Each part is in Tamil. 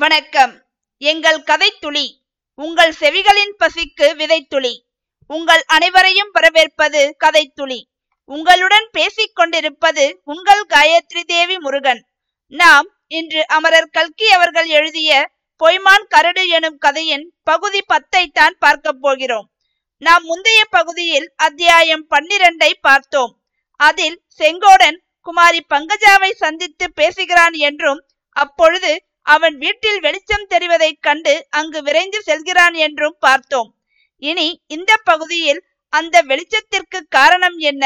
வணக்கம். எங்கள் கதைத்துளி உங்கள் செவிகளின் பசிக்கு விதைத்துளி. உங்கள் அனைவரையும் வரவேற்பது கதைத்துளி. உங்களுடன் பேசிக் கொண்டிருப்பது உங்கள் காயத்ரி தேவி முருகன். நாம் இன்று அமரர் கல்கி அவர்கள் எழுதிய பொய்மான் கரடு எனும் கதையின் பகுதி 10 தான் பார்க்க போகிறோம். நாம் முந்தைய பகுதியில் அத்தியாயம் 12 பார்த்தோம். அதில் செங்கோடன் குமாரி பங்கஜாவை சந்தித்து பேசுகிறான் என்றும், அப்பொழுது அவன் வீட்டில் வெளிச்சம் தெரிவதைக் கண்டு அங்கு விரைந்து செல்கிறான் என்றும் பார்த்தோம். இனி இந்த பகுதியில் அந்த வெளிச்சத்திற்கு காரணம் என்ன,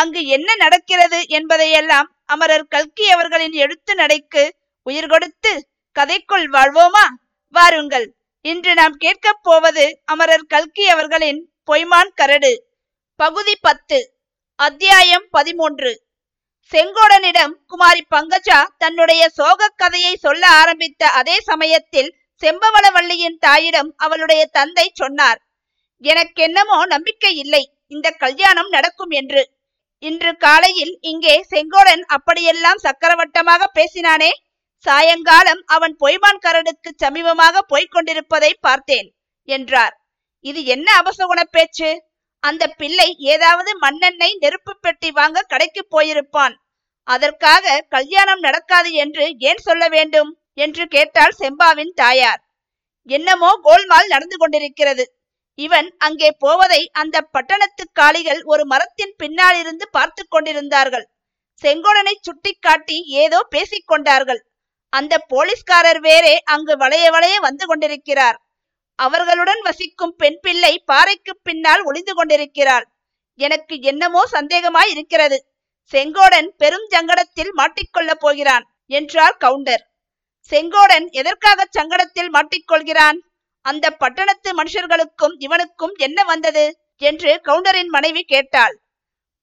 அங்கு என்ன நடக்கிறது என்பதையெல்லாம் அமரர் கல்கி அவர்களின் எழுத்து நடைக்கு உயிர் கொடுத்து கதைக்குள் வாழ்வோமா? வாருங்கள். இன்று நாம் கேட்க போவது அமரர் கல்கி அவர்களின் பொய்மான் கரடு, பகுதி 10, அத்தியாயம் 13. செங்கோடனிடம் குமாரி பங்கஜா தன்னுடைய சோக கதையை சொல்ல ஆரம்பித்த அதே சமயத்தில் செம்பவளவள்ளியின் தாயிடம் அவளுடைய தந்தை சொன்னார், எனக்கென்னமோ நம்பிக்கை இல்லை இந்த கல்யாணம் நடக்கும் என்று. இன்று காலையில் இங்கே செங்கோடன் அப்படியெல்லாம் சக்கரவட்டமாக பேசினானே, சாயங்காலம் அவன் பொய்மான் கரடுக்கு சமீபமாக போய்கொண்டிருப்பதை பார்த்தேன் என்றார். இது என்ன அபசகுண பேச்சு? அந்த பிள்ளை ஏதாவது மண்ணெண்ணை நெருப்பு பெட்டி வாங்க கடைக்கு போயிருப்பான், அதற்காக கல்யாணம் நடக்காது என்று ஏன் சொல்ல வேண்டும் என்று கேட்டாள் செம்பாவின் தாயார். என்னமோ கோல்மால் நடந்து கொண்டிருக்கிறது. இவன் அங்கே போவதை அந்த பட்டணத்து காளிகள் ஒரு மரத்தின் பின்னால் இருந்து பார்த்து கொண்டிருந்தார்கள். செங்கோடனை சுட்டி காட்டி ஏதோ பேசிக்கொண்டார்கள். அந்த போலீஸ்காரர் வேறே அங்கு வளைய வளைய வந்து கொண்டிருக்கிறார். அவர்களுடன் வசிக்கும் பெண் பிள்ளை பாறைக்கு பின்னால் ஒளிந்து கொண்டிருக்கிறாள். எனக்கு என்னமோ சந்தேகமாய் இருக்கிறது, செங்கோடன் பெரும் சங்கடத்தில் மாட்டிக்கொள்ள போகிறான் என்றார் கவுண்டர். செங்கோடன் எதற்காக சங்கடத்தில் மாட்டிக்கொள்கிறான்? அந்த பட்டணத்து மனுஷர்களுக்கும் இவனுக்கும் என்ன வந்தது என்று கவுண்டரின் மனைவி கேட்டாள்.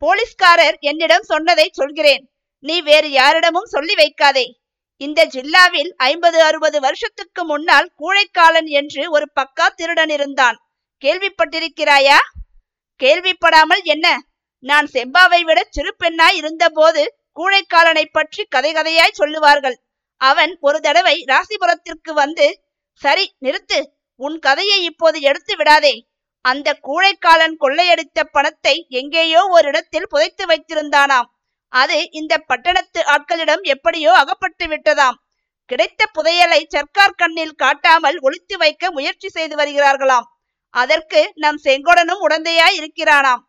போலீஸ்காரர் என்னிடம் சொன்னதை சொல்கிறேன், நீ வேறு யாரிடமும் சொல்லி வைக்காதே. இந்த ஜில்லாவில் 50-60 வருஷத்துக்கு முன்னால் கூழைக்காலன் என்று ஒரு பக்கா திருடன் இருந்தான், கேள்விப்பட்டிருக்கிறாயா? கேள்விப்படாமல் என்ன, நான் செம்பாவை விட சிறு பெண்ணாய் இருந்த போது கூழைக்காலனை பற்றி கதையாய் சொல்லுவார்கள். அவன் ஒரு தடவை ராசிபுரத்திற்கு வந்து, சரி நிறுத்து, உன் கதையை இப்போது எடுத்து விடாதே, அந்த கூழைக்காலன் கொள்ளையடித்த பணத்தை எங்கேயோ ஒரு இடத்தில் புதைத்து வைத்திருந்தானாம், அது இந்த பட்டணத்து ஆட்களிடம் எப்படியோ அகப்பட்டு விட்டதாம், கிடைத்த புதையலை சர்க்கார் கண்ணில் காட்டாமல் ஒளித்து வைக்க முயற்சி செய்து வருகிறார்களாம், அதற்கு நம் செங்கோடனும் உடந்தையாய் இருக்கிறானாம்,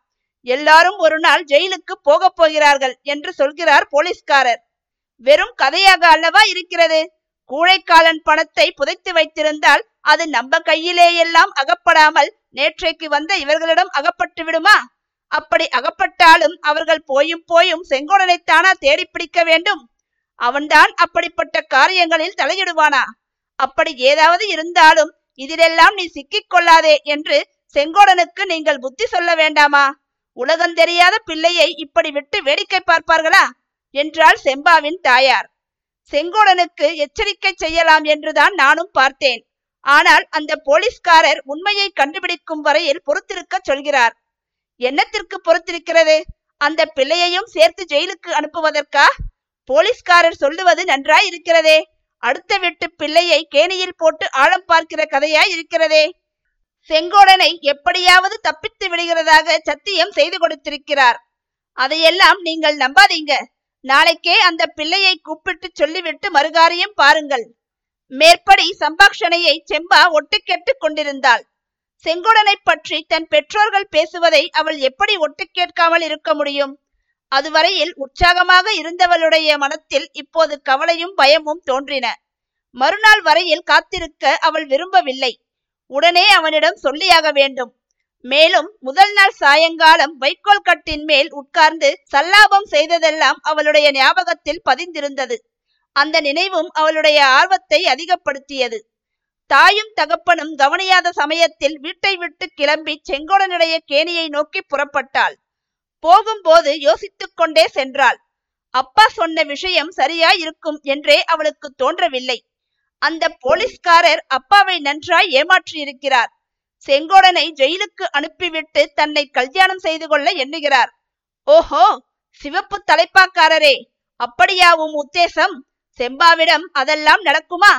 எல்லாரும் ஒரு நாள் ஜெயிலுக்கு போக போகிறார்கள் என்று சொல்கிறார் போலீஸ்காரர். வெறும் கதையாக அல்லவா இருக்கிறது? கூழைக்காலன் பணத்தை புதைத்து வைத்திருந்தால் அது நம்ம கையிலேயெல்லாம் அகப்படாமல் நேற்றைக்கு வந்த இவர்களிடம் அகப்பட்டு விடுமா? அப்படி அகப்பட்டாலும் அவர்கள் போயும் செங்கோடனைத்தானா தேடி பிடிக்க வேண்டும்? அவன்தான் அப்படிப்பட்ட காரியங்களில் தலையிடுவானா? அப்படி ஏதாவது இருந்தாலும் இதிலெல்லாம் நீ சிக்கிக் கொள்ளாதே என்று செங்கோடனுக்கு நீங்கள் புத்தி சொல்ல வேண்டாமா? உலகந்தெரியாத பிள்ளையை இப்படி விட்டு வேடிக்கை பார்ப்பார்களா என்றாள் செம்பாவின் தாயார். செங்கோடனுக்கு எச்சரிக்கை செய்யலாம் என்றுதான் நானும் பார்த்தேன், ஆனால் அந்த போலீஸ்காரர் உண்மையை கண்டுபிடிக்கும் வரையில் பொறுத்திருக்க சொல்கிறார். என்னத்திற்கு பொறுத்திருக்கிறது? அந்த பிள்ளையையும் சேர்த்து ஜெயிலுக்கு அனுப்புவதற்கா? போலீஸ்காரர் சொல்லுவது நன்றாய் இருக்கிறதே, அடுத்த வீட்டு பிள்ளையை கேணியில் போட்டு ஆழம் பார்க்கிற கதையாய் இருக்கிறதே. செங்கோடனை எப்படியாவது தப்பித்து விடுகிறதாக சத்தியம் செய்து கொடுத்திருக்கிறார். அதையெல்லாம் நீங்கள் நம்பாதீங்க, நாளைக்கே அந்த பிள்ளையை கூப்பிட்டு சொல்லிவிட்டு மறுகாரியம் பாருங்கள். மேற்படி சம்பாஷணையை செம்பா ஒட்டு கேட்டு கொண்டிருந்தாள். செங்கோடனை பற்றி தன் பெற்றோர்கள் பேசுவதை அவள் எப்படி ஒட்டு கேட்காமல் இருக்க முடியும்? அதுவரையில் உற்சாகமாக இருந்தவளுடைய மனத்தில் இப்போது கவலையும் பயமும் தோன்றின. மறுநாள் வரையில் காத்திருக்க அவள் விரும்பவில்லை, உடனே அவனிடம் சொல்லியாக வேண்டும். மேலும் முதல் நாள் சாயங்காலம் வைக்கோல் கட்டின் மேல் உட்கார்ந்து சல்லாபம் செய்ததெல்லாம் அவளுடைய ஞாபகத்தில் பதிந்திருந்தது. அந்த நினைவும் அவளுடைய ஆர்வத்தை அதிகப்படுத்தியது. தாயும் தகப்பனும் கவனியாத சமயத்தில் வீட்டை விட்டு கிளம்பி செங்கோடனுடைய கேணியை நோக்கி புறப்பட்டாள். போகும்போது யோசித்துக் கொண்டே சென்றாள். அப்பா சொன்ன விஷயம் சரியாய் இருக்கும் என்றே அவளுக்கு தோன்றவில்லை. அந்த போலீஸ்காரர் அப்பாவை நன்றாய் ஏமாற்றியிருக்கிறார். செங்கோடனை ஜெயிலுக்கு அனுப்பிவிட்டு தன்னை கல்யாணம் செய்து கொள்ள எண்ணுகிறார். ஓஹோ, சிவப்பு தலைப்பாக்காரரே, அப்படியா உம் உத்தேசம்? செம்பாவிடம் அதெல்லாம் நடக்குமா?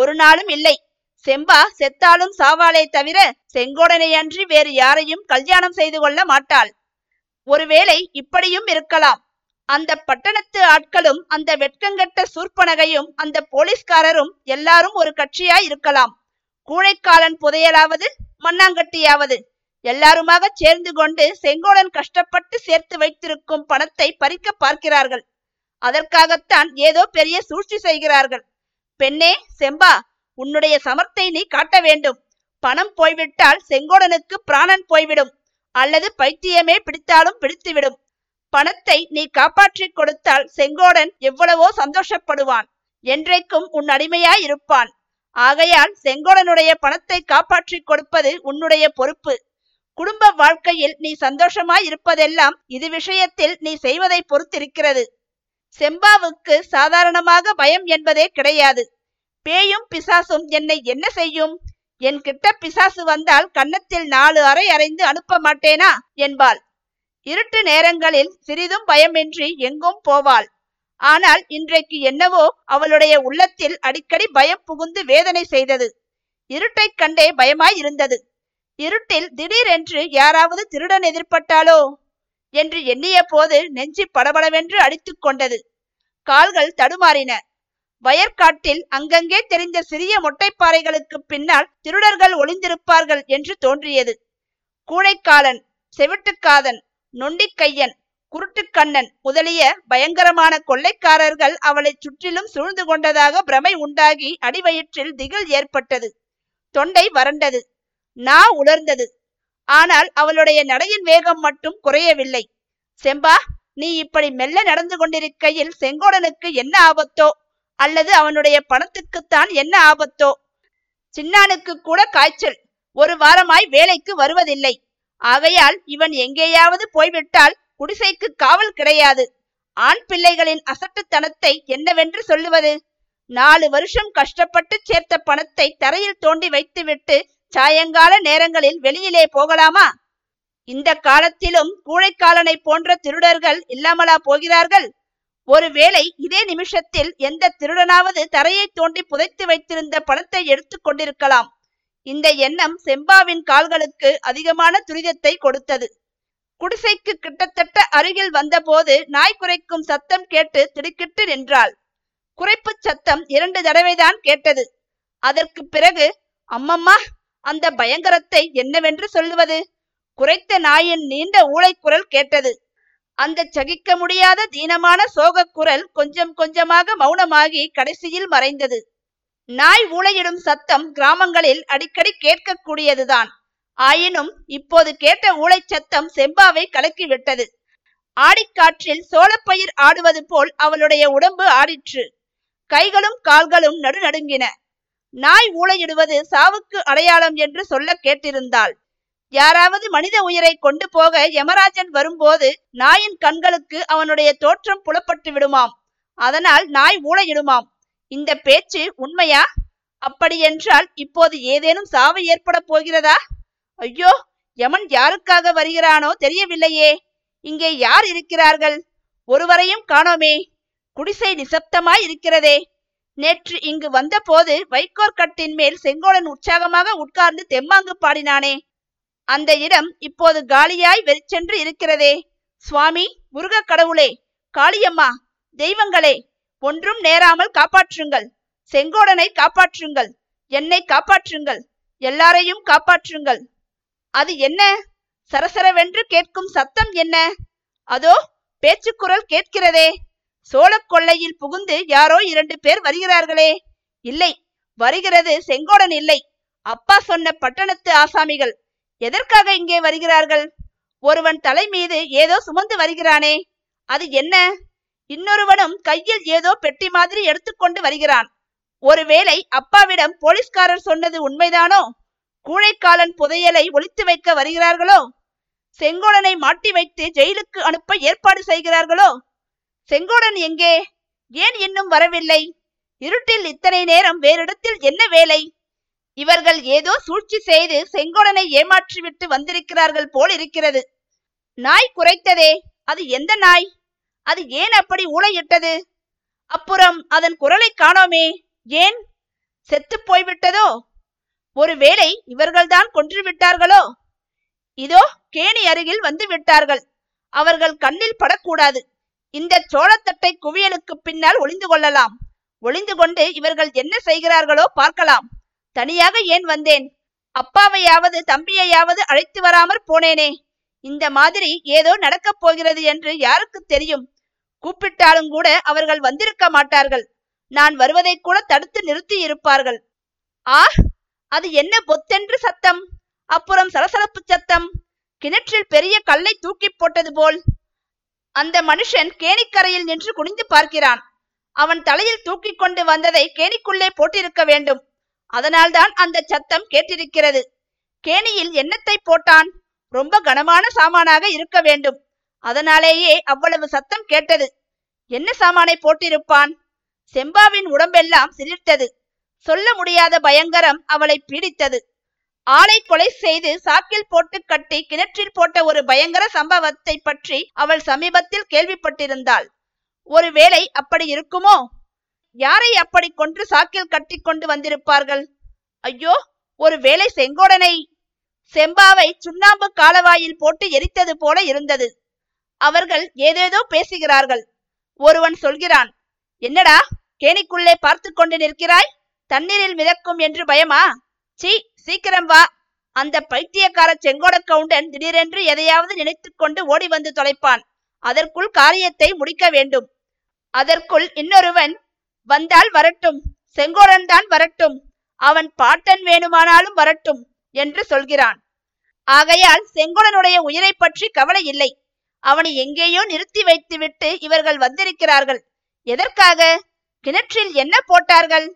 ஒரு நாளும் இல்லை. செம்பா செத்தாலும் சாவாளே தவிர செங்கோடனை அன்றி வேறு யாரையும் கல்யாணம் செய்து கொள்ள மாட்டாள். ஒருவேளை இப்படியும் இருக்கலாம். அந்த பட்டணத்து ஆட்களும் அந்த வெட்கங்கட்ட சூர்பனகையும் அந்த போலீஸ்காரரும் எல்லாரும் ஒரு கட்சியாய் இருக்கலாம். கூழைக்காலன் புதையலாவது மண்ணாங்கட்டியாவது எல்லாருமாக சேர்ந்து கொண்டு செங்கோடன் கஷ்டப்பட்டு சேர்த்து வைத்திருக்கும் பணத்தை பறிக்க பார்க்கிறார்கள். அதற்காகத்தான் ஏதோ பெரிய சூழ்ச்சி செய்கிறார்கள். பெண்ணே செம்பா, உன்னுடைய சமர்த்தை நீ காட்ட வேண்டும். பணம் போய்விட்டால் செங்கோடனுக்கு பிராணன் போய்விடும், அல்லது பைத்தியமே பிடித்தாலும் பிடித்துவிடும். பணத்தை நீ காப்பாற்றி கொடுத்தால் செங்கோடன் எவ்வளவோ சந்தோஷப்படுவான், என்றைக்கும் உன் அடிமையாய் இருப்பான். ஆகையால் செங்கோடனுடைய பணத்தை காப்பாற்றி கொடுப்பது உன்னுடைய பொறுப்பு. குடும்ப வாழ்க்கையில் நீ சந்தோஷமாய் இருப்பதெல்லாம் இது விஷயத்தில் நீ செய்வதை பொறுத்திருக்கிறது. செம்பாவுக்கு சாதாரணமாக பயம் என்பதே கிடையாது. பேயும் பிசாசும் என்னை என்ன செய்யும்? என் கிட்ட பிசாசு வந்தால் கன்னத்தில் 4 அறை அறைந்து அனுப்ப மாட்டேனா என்பாள். இருட்டு நேரங்களில் சிறிதும் பயமின்றி எங்கும் போவாள். ஆனால் இன்றைக்கு என்னவோ அவளுடைய உள்ளத்தில் அடிக்கடி பயம் புகுந்து வேதனை செய்தது. இருட்டை கண்டே பயமாய் இருந்தது. இருட்டில் திடீரென்று யாராவது திருடன் எதிர்பட்டாலோ என்று எண்ணிய போது நெஞ்சி படபடவென்று அடித்து கொண்டது. கால்கள் தடுமாறின. வயற்காட்டில் அங்கங்கே தெரிந்த சிறிய மொட்டைப்பாறைகளுக்கு பின்னால் திருடர்கள் ஒளிந்திருப்பார்கள் என்று தோன்றியது. கூழைக்காலன், செவிட்டுக்காதன், நொண்டிக்கையன், குருட்டுக்கண்ணன் முதலிய பயங்கரமான கொள்ளைக்காரர்கள் அவளை சுற்றிலும் சூழ்ந்து கொண்டதாக பிரமை உண்டாகி அடிவயிற்றில் திகில் ஏற்பட்டது. தொண்டை வறண்டது, நா உலர்ந்தது. ஆனால் அவளுடைய நடையின் வேகம் மட்டும் குறையவில்லை. செம்பா, நீ இப்படி மெல்ல நடந்து கொண்டிருக்கையில் செங்கோடனுக்கு என்ன ஆபத்தோ, அல்லது அவனுடைய பணத்துக்குத்தான் என்ன ஆபத்தோ? சின்னானுக்கு கூட காய்ச்சல், 1 வாரமாய் வேலைக்கு வருவதில்லை. ஆகையால் இவன் எங்கேயாவது போய்விட்டால் குடிசைக்கு காவல் கிடையாது. ஆண் பிள்ளைகளின் அசட்டுத்தனத்தை என்னவென்று சொல்லுவது? 4 வருஷம் கஷ்டப்பட்டு சேர்த்த பணத்தை தரையில் தோண்டி வைத்துவிட்டு சாயங்கால நேரங்களில் வெளியிலே போகலாமா? இந்த காலத்திலும் கூழைக்காலனை போன்ற திருடர்கள் இல்லாமலா போகிறார்கள்? ஒருவேளை இதே நிமிஷத்தில் எந்த திருடனாவது தரையை தோண்டி புதைத்து வைத்திருந்த பணத்தை எடுத்து கொண்டிருக்கலாம். இந்த எண்ணம் செம்பாவின் கால்களுக்கு அதிகமான துரிதத்தை கொடுத்தது. குடிசைக்கு கிட்டத்தட்ட அருகில் வந்தபோது நாய் குறைக்கும் சத்தம் கேட்டு திடுக்கிட்டு நின்றாள். குறைப்பு சத்தம் 2 தடவைதான் கேட்டது. அதற்கு பிறகு அம்மம்மா, அந்த பயங்கரத்தை என்னவென்று சொல்லுவது? குறைத்த நாயின் நீண்ட ஊளைக்குரல் கேட்டது. அந்த சகிக்க முடியாத தீனமான சோகக்குரல் கொஞ்சம் கொஞ்சமாக மௌனமாகி கடைசியில் மறைந்தது. நாய் ஊளையிடும் சத்தம் கிராமங்களில் அடிக்கடி கேட்கக்கூடியதுதான். ஆயினும் இப்போது கேட்ட ஊளை சத்தம் செம்பாவை கலக்கிவிட்டது. ஆடிக்காற்றில் சோளப்பயிர் ஆடுவது போல் அவளுடைய உடம்பு ஆடிற்று. கைகளும் கால்களும் நடுநடுங்கின. நாய் ஊளையிடுவது சாவுக்கு அடையாளம் என்று சொல்ல கேட்டிருந்தாள். யாராவது மனித உயிரை கொண்டு போக யமராஜன் வரும்போது நாயின் கண்களுக்கு அவனுடைய தோற்றம் புலப்பட்டு விடுமாம். அதனால் நாய் ஊளையிடுமாம். இந்த பேச்சு உண்மையா? அப்படியென்றால் இப்போது ஏதேனும் சாவு ஏற்பட போகிறதா? ஐயோ, யமன் யாருக்காக வருகிறானோ தெரியவில்லையே. இங்கே யார் இருக்கிறார்கள்? ஒருவரையும் காணோமே. குடிசை நிசப்தமாய் இருக்கிறதே. நேற்று இங்கு வந்த போது வைக்கோர் கட்டின் மேல் செங்கோடன் உற்சாகமாக உட்கார்ந்து தெம்மாங்கு பாடினானே, அந்த இடம் இப்போது காலியாய் வெறிச்சென்று இருக்கிறதே. சுவாமி, முருக கடவுளே, காளியம்மா, தெய்வங்களே, ஒன்றும் நேராமல் காப்பாற்றுங்கள். செங்கோடனை காப்பாற்றுங்கள், என்னை காப்பாற்றுங்கள், எல்லாரையும் காப்பாற்றுங்கள். அது என்ன சரசரவென்று கேட்கும் சத்தம்? என்ன அதோ பேச்சுக்குரல் கேட்கிறதே. சோழ கொள்ளையில் புகுந்து யாரோ 2 பேர் வருகிறார்களே. இல்லை, வருகிறது செங்கோடன் இல்லை, அப்பா சொன்ன பட்டணத்து ஆசாமிகள். எதற்காக இங்கே வருகிறார்கள்? ஒருவன் தலை மீது ஏதோ சுமந்து வருகிறானே, அது என்ன? இன்னொருவனும் கையில் ஏதோ பெட்டி மாதிரி எடுத்துக்கொண்டு வருகிறான். ஒருவேளை அப்பாவிடம் போலீஸ்காரர் சொன்னது உண்மைதானோ? கூழைக்காலன் புதையலை ஒளித்து வைக்க வருகிறார்களோ? செங்கோடனை மாட்டி வைத்து ஜெயிலுக்கு அனுப்ப ஏற்பாடு செய்கிறார்களோ? செங்கோடன் எங்கே? ஏன் இன்னும் வரவில்லை? இருட்டில் இத்தனை நேரம் வேறிடத்தில் என்ன வேலை? இவர்கள் ஏதோ சூழ்ச்சி செய்து செங்கோடனை ஏமாற்றிவிட்டு வந்திருக்கிறார்கள் போல் இருக்கிறது. நாய் குறைத்ததே, அது எந்த நாய்? அது ஏன் அப்படி ஊளையிட்டது? அப்புறம் அதன் குரலை காணோமே, ஏன்? செத்து போய்விட்டதோ? ஒருவேளை இவர்கள்தான் கொன்று விட்டார்களோ? இதோ கேணி அருகில் வந்து விட்டார்கள். அவர்கள் கண்ணில் படக்கூடாது. இந்த சோளத்தட்டை குவியலுக்கு பின்னால் ஒளிந்து கொள்ளலாம். ஒளிந்து கொண்டு இவர்கள் என்ன செய்கிறார்களோ பார்க்கலாம். தனியாக ஏன் வந்தேன்? அப்பாவையாவது தம்பியையாவது அழைத்து வராமற் போனேனே. இந்த மாதிரி ஏதோ நடக்கப் போகிறது என்று யாருக்கு தெரியும்? கூப்பிட்டாலும் கூட அவர்கள் வந்திருக்க மாட்டார்கள். நான் வருவதை கூட தடுத்து நிறுத்தி இருப்பார்கள். ஆ, அது என்ன பொத்தென்று சத்தம்? அப்புறம் சலசலப்பு சத்தம். கிணற்றில் பெரிய கல்லை தூக்கி போட்டது போல். அந்த மனுஷன் கேணிக்கரையில் நின்று குனிந்து பார்க்கிறான். அவன் தலையில் தூக்கி கொண்டு வந்ததை கேணிக்குள்ளே போட்டிருக்க வேண்டும். அதனால்தான் அந்த சத்தம் கேட்டிருக்கிறது. கேணியில் என்னத்தை போட்டான்? ரொம்ப கனமான சாமானாக இருக்க வேண்டும். அதனாலேயே அவ்வளவு சத்தம் கேட்டது. என்ன சாமானை போட்டிருப்பான்? செம்பாவின் உடம்பெல்லாம் சிலிர்த்தது. சொல்ல முடியாத பயங்கரம் அவளை பீடித்தது. ஆளை கொலை செய்து சாக்கில் போட்டு கட்டி கிணற்றில் போட்ட ஒரு பயங்கர சம்பவத்தை பற்றி அவள் சமீபத்தில் கேள்விப்பட்டிருந்தாள். ஒருவேளை அப்படி இருக்குமோ? யாரை அப்படி கொன்று சாக்கில் கட்டி கொண்டு வந்திருப்பார்கள்? ஐயோ, ஒருவேளை செங்கோடனை? செம்பாவை சுண்ணாம்பு காலவாயில் போட்டு எரித்தது போல இருந்தது. அவர்கள் ஏதேதோ பேசுகிறார்கள். ஒருவன் சொல்கிறான், என்னடா கேணிக்குள்ளே பார்த்து கொண்டு நிற்கிறாய்? தண்ணீரில் மிதக்கும் என்று பயமா? சீ, சீக்கிரம் வா. அந்த பைத்தியக்கார செங்கோட கவுண்டன் திடீரென்று எதையாவது நினைத்து கொண்டு ஓடி வந்து தொலைப்பான். அதற்குள் காரியத்தை முடிக்க வேண்டும். அதற்குள் இன்னொருவன், வந்தால் வரட்டும், செங்கோடன் தான் வரட்டும், அவன் பாட்டன் வேணுமானாலும் வரட்டும் என்று சொல்கிறான். ஆகையால் செங்கோடனுடைய உயிரை பற்றி கவலை இல்லை. அவனை எங்கேயோ நிறுத்தி வைத்துவிட்டு இவர்கள் வந்திருக்கிறார்கள். எதற்காக? கிணற்றில் என்ன போட்டார்கள்?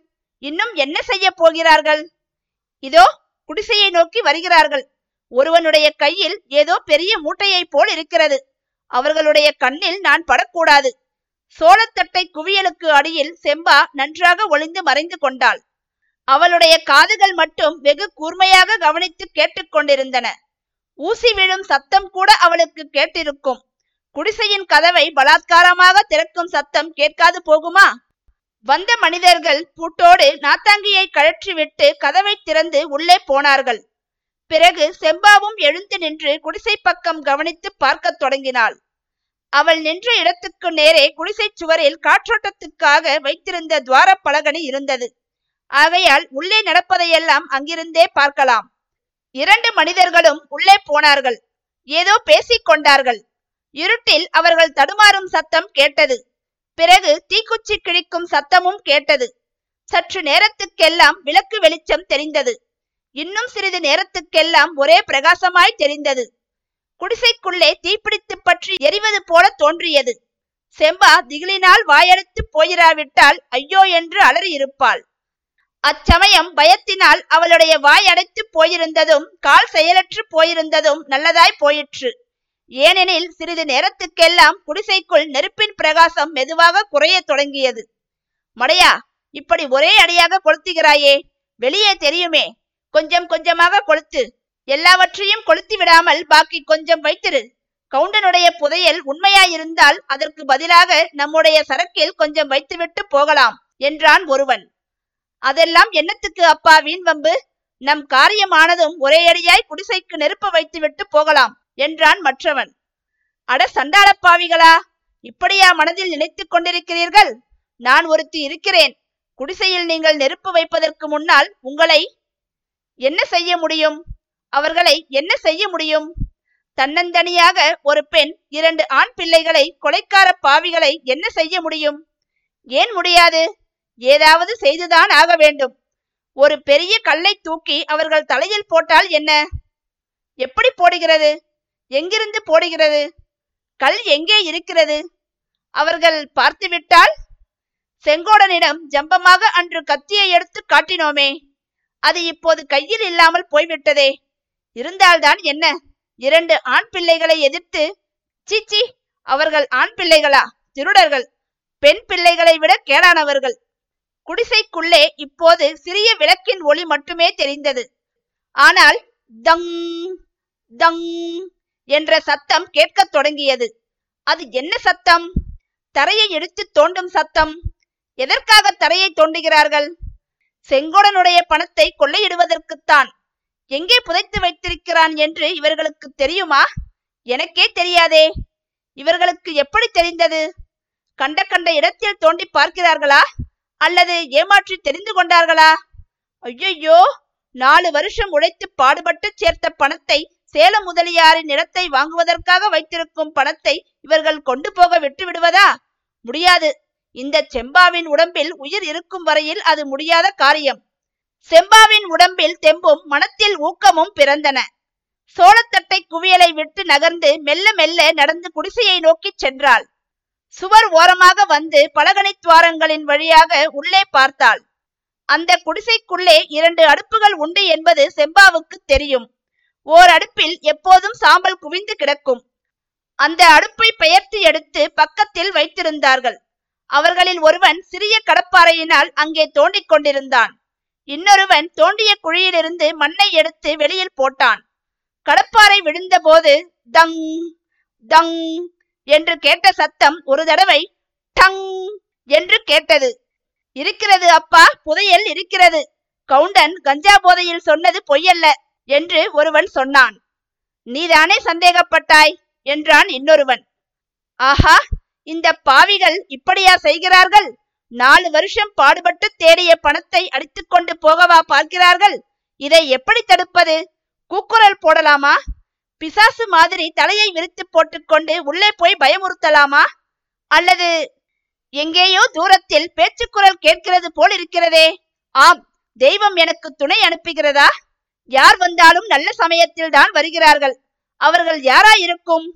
இன்னும் என்ன செய்ய போகிறார்கள்? இதோ குடிசையை நோக்கி வருகிறார்கள். ஒருவனுடைய கையில் ஏதோ பெரிய மூட்டையை போல் இருக்கிறது. அவர்களுடைய கண்ணில் நான் படக்கூடாது. சோளத்தட்டை குவியலுக்கு அடியில் செம்பா நன்றாக ஒளிந்து மறைந்து கொண்டாள். அவளுடைய காதுகள் மட்டும் வெகு கூர்மையாக கவனித்து கேட்டுக்கொண்டிருந்தன. ஊசி விழும் சத்தம் கூட அவளுக்கு கேட்டிருக்கும். குடிசையின் கதவை பலாத்காரமாக திறக்கும் சத்தம் கேட்காது போகுமா? வந்த மனிதர்கள் பூட்டோடு நாத்தாங்கியை கழற்றிவிட்டு கதவை திறந்து உள்ளே போனார்கள். பிறகு செம்பாவும் எழுந்து நின்று குடிசை பக்கம் கவனித்து பார்க்க தொடங்கினாள். அவள் நின்ற இடத்துக்கு நேரே குடிசை சுவரில் காற்றோட்டத்துக்காக வைத்திருந்த துவார பலகணி இருந்தது. ஆகையால் உள்ளே நடப்பதையெல்லாம் அங்கிருந்தே பார்க்கலாம். இரண்டு மனிதர்களும் உள்ளே போனார்கள். ஏதோ பேசிக் கொண்டார்கள். இருட்டில் அவர்கள் தடுமாறும் சத்தம் கேட்டது. பிறகு தீக்குச்சி கிழிக்கும் சத்தமும் கேட்டது. சற்று நேரத்துக்கெல்லாம் விளக்கு வெளிச்சம் தெரிந்தது. இன்னும் சிறிது நேரத்துக்கெல்லாம் ஒரே பிரகாசமாய் தெரிந்தது. குடிசைக்குள்ளே தீப்பிடித்து பற்றி எரிவது போல தோன்றியது. செம்பா திகிலினால் வாயெடுத்து போயிராவிட்டால் ஐயோ என்று அலறி இருப்பாள். அச்சமயம் பயத்தினால் அவளுடைய வாய் அடைத்து போயிருந்ததும் கால் செயலற்று போயிருந்ததும் நல்லதாய் போயிற்று. ஏனெனில் சிறிது நேரத்துக்கெல்லாம் குடிசைக்குள் நெருப்பின் பிரகாசம் மெதுவாக குறைய தொடங்கியது. மடையா, இப்படி ஒரே அடியாக கொளுத்துகிறாயே, வெளியே தெரியுமே, கொஞ்சம் கொஞ்சமாக கொளுத்து, எல்லாவற்றையும் கொளுத்தி விடாமல் பாக்கி கொஞ்சம் வைத்திரு. கவுண்டனுடைய புதையல் உண்மையாயிருந்தால் அதற்கு பதிலாக நம்முடைய சரக்கில் கொஞ்சம் வைத்துவிட்டு போகலாம் என்றான் ஒருவன். அதெல்லாம் என்னத்துக்கு அப்பா வீண் வம்பு, நம் காரியமானதும் ஒரே அடியாய் குடிசைக்கு நெருப்ப வைத்துவிட்டு போகலாம் என்றான் மற்றவன். அட சண்டாளப்பாவிகளா, இப்படியா மனதில் நினைத்து கொண்டிருக்கிறீர்கள்? நான் ஒருத்தி இருக்கிறேன். குடிசையில் நீங்கள் நெருப்பு வைப்பதற்கு முன்னால் உங்களை என்ன செய்ய முடியும்? அவர்களை என்ன செய்ய முடியும்? தன்னந்தனியாக ஒரு பெண் 2 ஆண் பிள்ளைகளை, கொலைக்கார பாவிகளை என்ன செய்ய முடியும்? ஏன் முடியாது? ஏதாவது செய்துதான் ஆக வேண்டும். ஒரு பெரிய கல்லை தூக்கி அவர்கள் தலையில் போட்டால் என்ன? எப்படி போடுகிறது? எங்கிருந்து போடுகிறது? கல் எங்கே இருக்கிறது? அவர்கள் பார்த்துவிட்டால்? செங்கோடனிடம் ஜம்பமாக அன்று கத்தியை எடுத்து காட்டினோமே, அது இப்போது கையில் இல்லாமல் போய்விட்டதே. இருந்தால்தான் என்ன? 2 ஆண் பிள்ளைகளை எதிர்த்து, சீச்சி, அவர்கள் ஆண் பிள்ளைகளா? திருடர்கள், பெண் பிள்ளைகளை விட கேடானவர்கள். குடிசைக்குள்ளே இப்போது சிறிய விளக்கின் ஒளி மட்டுமே தெரிந்தது. ஆனால் தங் தங் என்ற சத்தம் கேட்க தொடங்கியது. அது என்ன சத்தம்? தரையை இடித்து தோண்டும் சத்தம். எதற்காக தரையை தோண்டுகிறார்கள்? செங்கோடனுடைய பணத்தை கொள்ளையிடுவதற்குத்தான். எங்கே புதைத்து வைத்திருக்கிறான் என்று இவர்களுக்கு தெரியுமா? எனக்கே தெரியாதே. இவர்களுக்கு எப்படி தெரிந்தது? கண்ட கண்ட இடத்தில் தோண்டி பார்க்கிறார்களா அல்லது ஏமாற்றி தெரிந்து கொண்டார்களா? ஐயோ, 4 வருஷம் உழைத்து பாடுபட்டு சேர்த்த பணத்தை, சேலம் முதலியாரின் நிலத்தை வாங்குவதற்காக வைத்திருக்கும் பணத்தை இவர்கள் கொண்டு போக விட்டு விடுவதா? முடியாது. இந்த செம்பாவின் உடம்பில் உயிர் இருக்கும் வரையில் அது முடியாத காரியம். செம்பாவின் உடம்பில் தெம்பும் மனத்தில் ஊக்கமும் பிறந்தன. சோளத்தட்டை குவியலை விட்டு நகர்ந்து மெல்ல மெல்ல நடந்து குடிசையை நோக்கி சென்றாள். சுவர் ஓரமாக வந்து பலகணி துவாரங்களின் வழியாக உள்ளே பார்த்தாள். அந்த குடிசைக்குள்ளே 2 அடுப்புகள் உண்டு என்பது செம்பாவுக்கு தெரியும். ஓர் அடுப்பில் எப்போதும் சாம்பல் குவிந்து கிடக்கும். அந்த அடுப்பை பெயர்த்து எடுத்து பக்கத்தில் வைத்திருந்தார்கள். அவர்களில் ஒருவன் சிறிய கடப்பாறையினால் அங்கே தோண்டிக் கொண்டிருந்தான். இன்னொருவன் தோண்டிய குழியிலிருந்து மண்ணை எடுத்து வெளியில் போட்டான். கடப்பாறை விழுந்த போது தங் தங் என்று கேட்ட சத்தம் ஒரு தடவை டங் என்று கேட்டது. இருக்கிறது அப்பா, புதையல் இருக்கிறது. கவுண்டன் கஞ்சா போதையில் சொன்னது பொய்யல்ல என்று ஒருவன் சொன்னான். நீதானே சந்தேகப்பட்டாய் என்றான் இன்னொருவன். ஆஹா, இந்த பாவிகள் இப்படியா செய்கிறார்கள்? 4 வருஷம் பாடுபட்டு தேடிய பணத்தை அடித்து கொண்டு போகவா பார்க்கிறார்கள்? இதை எப்படி தடுப்பது? கூக்குரல் போடலாமா? பிசாசு மாதிரி தலையை விரித்து போட்டுக்கொண்டு உள்ளே போய் பயமுறுத்தலாமா? அல்லது எங்கேயோ தூரத்தில் பேச்சுக்குரல் கேட்கிறது போல் இருக்கிறதே. ஆம், தெய்வம் எனக்கு துணை அனுப்புகிறதா? யார் வந்தாலும் நல்ல சமயத்தில் தான் வருகிறார்கள். அவர்கள் யாராயிருக்கும்?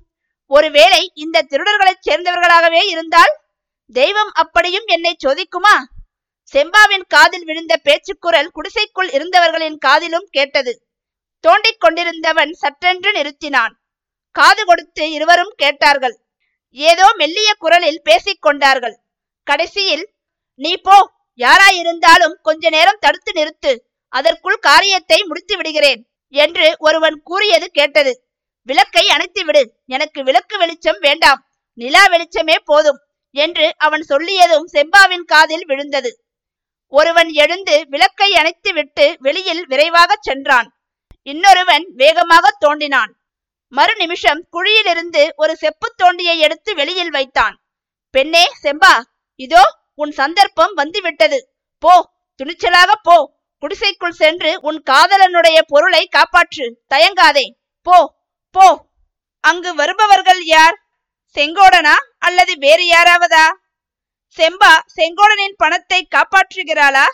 ஒருவேளை இந்த திருடர்களைச் சேர்ந்தவர்களாகவே இருந்தால் தெய்வம் அப்படியும் என்னை சோதிக்குமா? செம்பாவின் காதில் விழுந்த பேச்சுக்குரல் குடிசைக்குள் இருந்தவர்களின் காதிலும் கேட்டது. தோண்டிக் கொண்டிருந்தவன் சற்றென்று நிறுத்தினான். காது கொடுத்து இருவரும் கேட்டார்கள். ஏதோ மெல்லிய குரலில் பேசிக்கொண்டார்கள். கடைசியில், நீ போ, யாராயிருந்தாலும் கொஞ்ச நேரம் தடுத்து நிறுத்து, அதற்குள் காரியத்தை முடித்து விடுகிறேன் என்று ஒருவன் கூறியது கேட்டது. விளக்கை அணைத்து விடு, எனக்கு விளக்கு வெளிச்சம் வேண்டாம், நிலா வெளிச்சமே போதும் என்று அவன் சொல்லியதும் செம்பாவின் காதில் விழுந்தது. ஒருவன் எழுந்து விளக்கை அணைத்து விட்டு வெளியில் விரைவாக சென்றான். இன்னொருவன் வேகமாக தோண்டினான். மறு நிமிஷம் குழியிலிருந்து ஒரு செப்பு தோண்டியை எடுத்து வெளியில் வைத்தான். பெண்ணே செம்பா, இதோ உன் சந்தர்ப்பம் வந்துவிட்டது. போ, துணிச்சலாக போ, குடிசைக்குள் சென்று உன் காதலனுடைய பொருளை காப்பாற்று, தயங்காதே, போ போ. அங்கு வருபவர்கள் யார்? செங்கோடனா அல்லது வேறு யாராவதா? செம்பா செங்கோடனின் பணத்தை காப்பாற்றுகிறாளா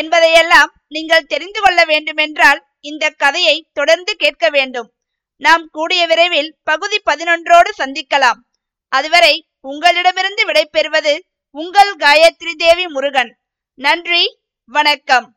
என்பதையெல்லாம் நீங்கள் தெரிந்து கொள்ள வேண்டுமென்றால் இந்த கதையை தொடர்ந்து கேட்க வேண்டும். நாம் கூடிய விரைவில் பகுதி 11 சந்திக்கலாம். அதுவரை உங்களிடமிருந்து விடைபெறுவது உங்கள் காயத்ரி தேவி முருகன். நன்றி, வணக்கம்.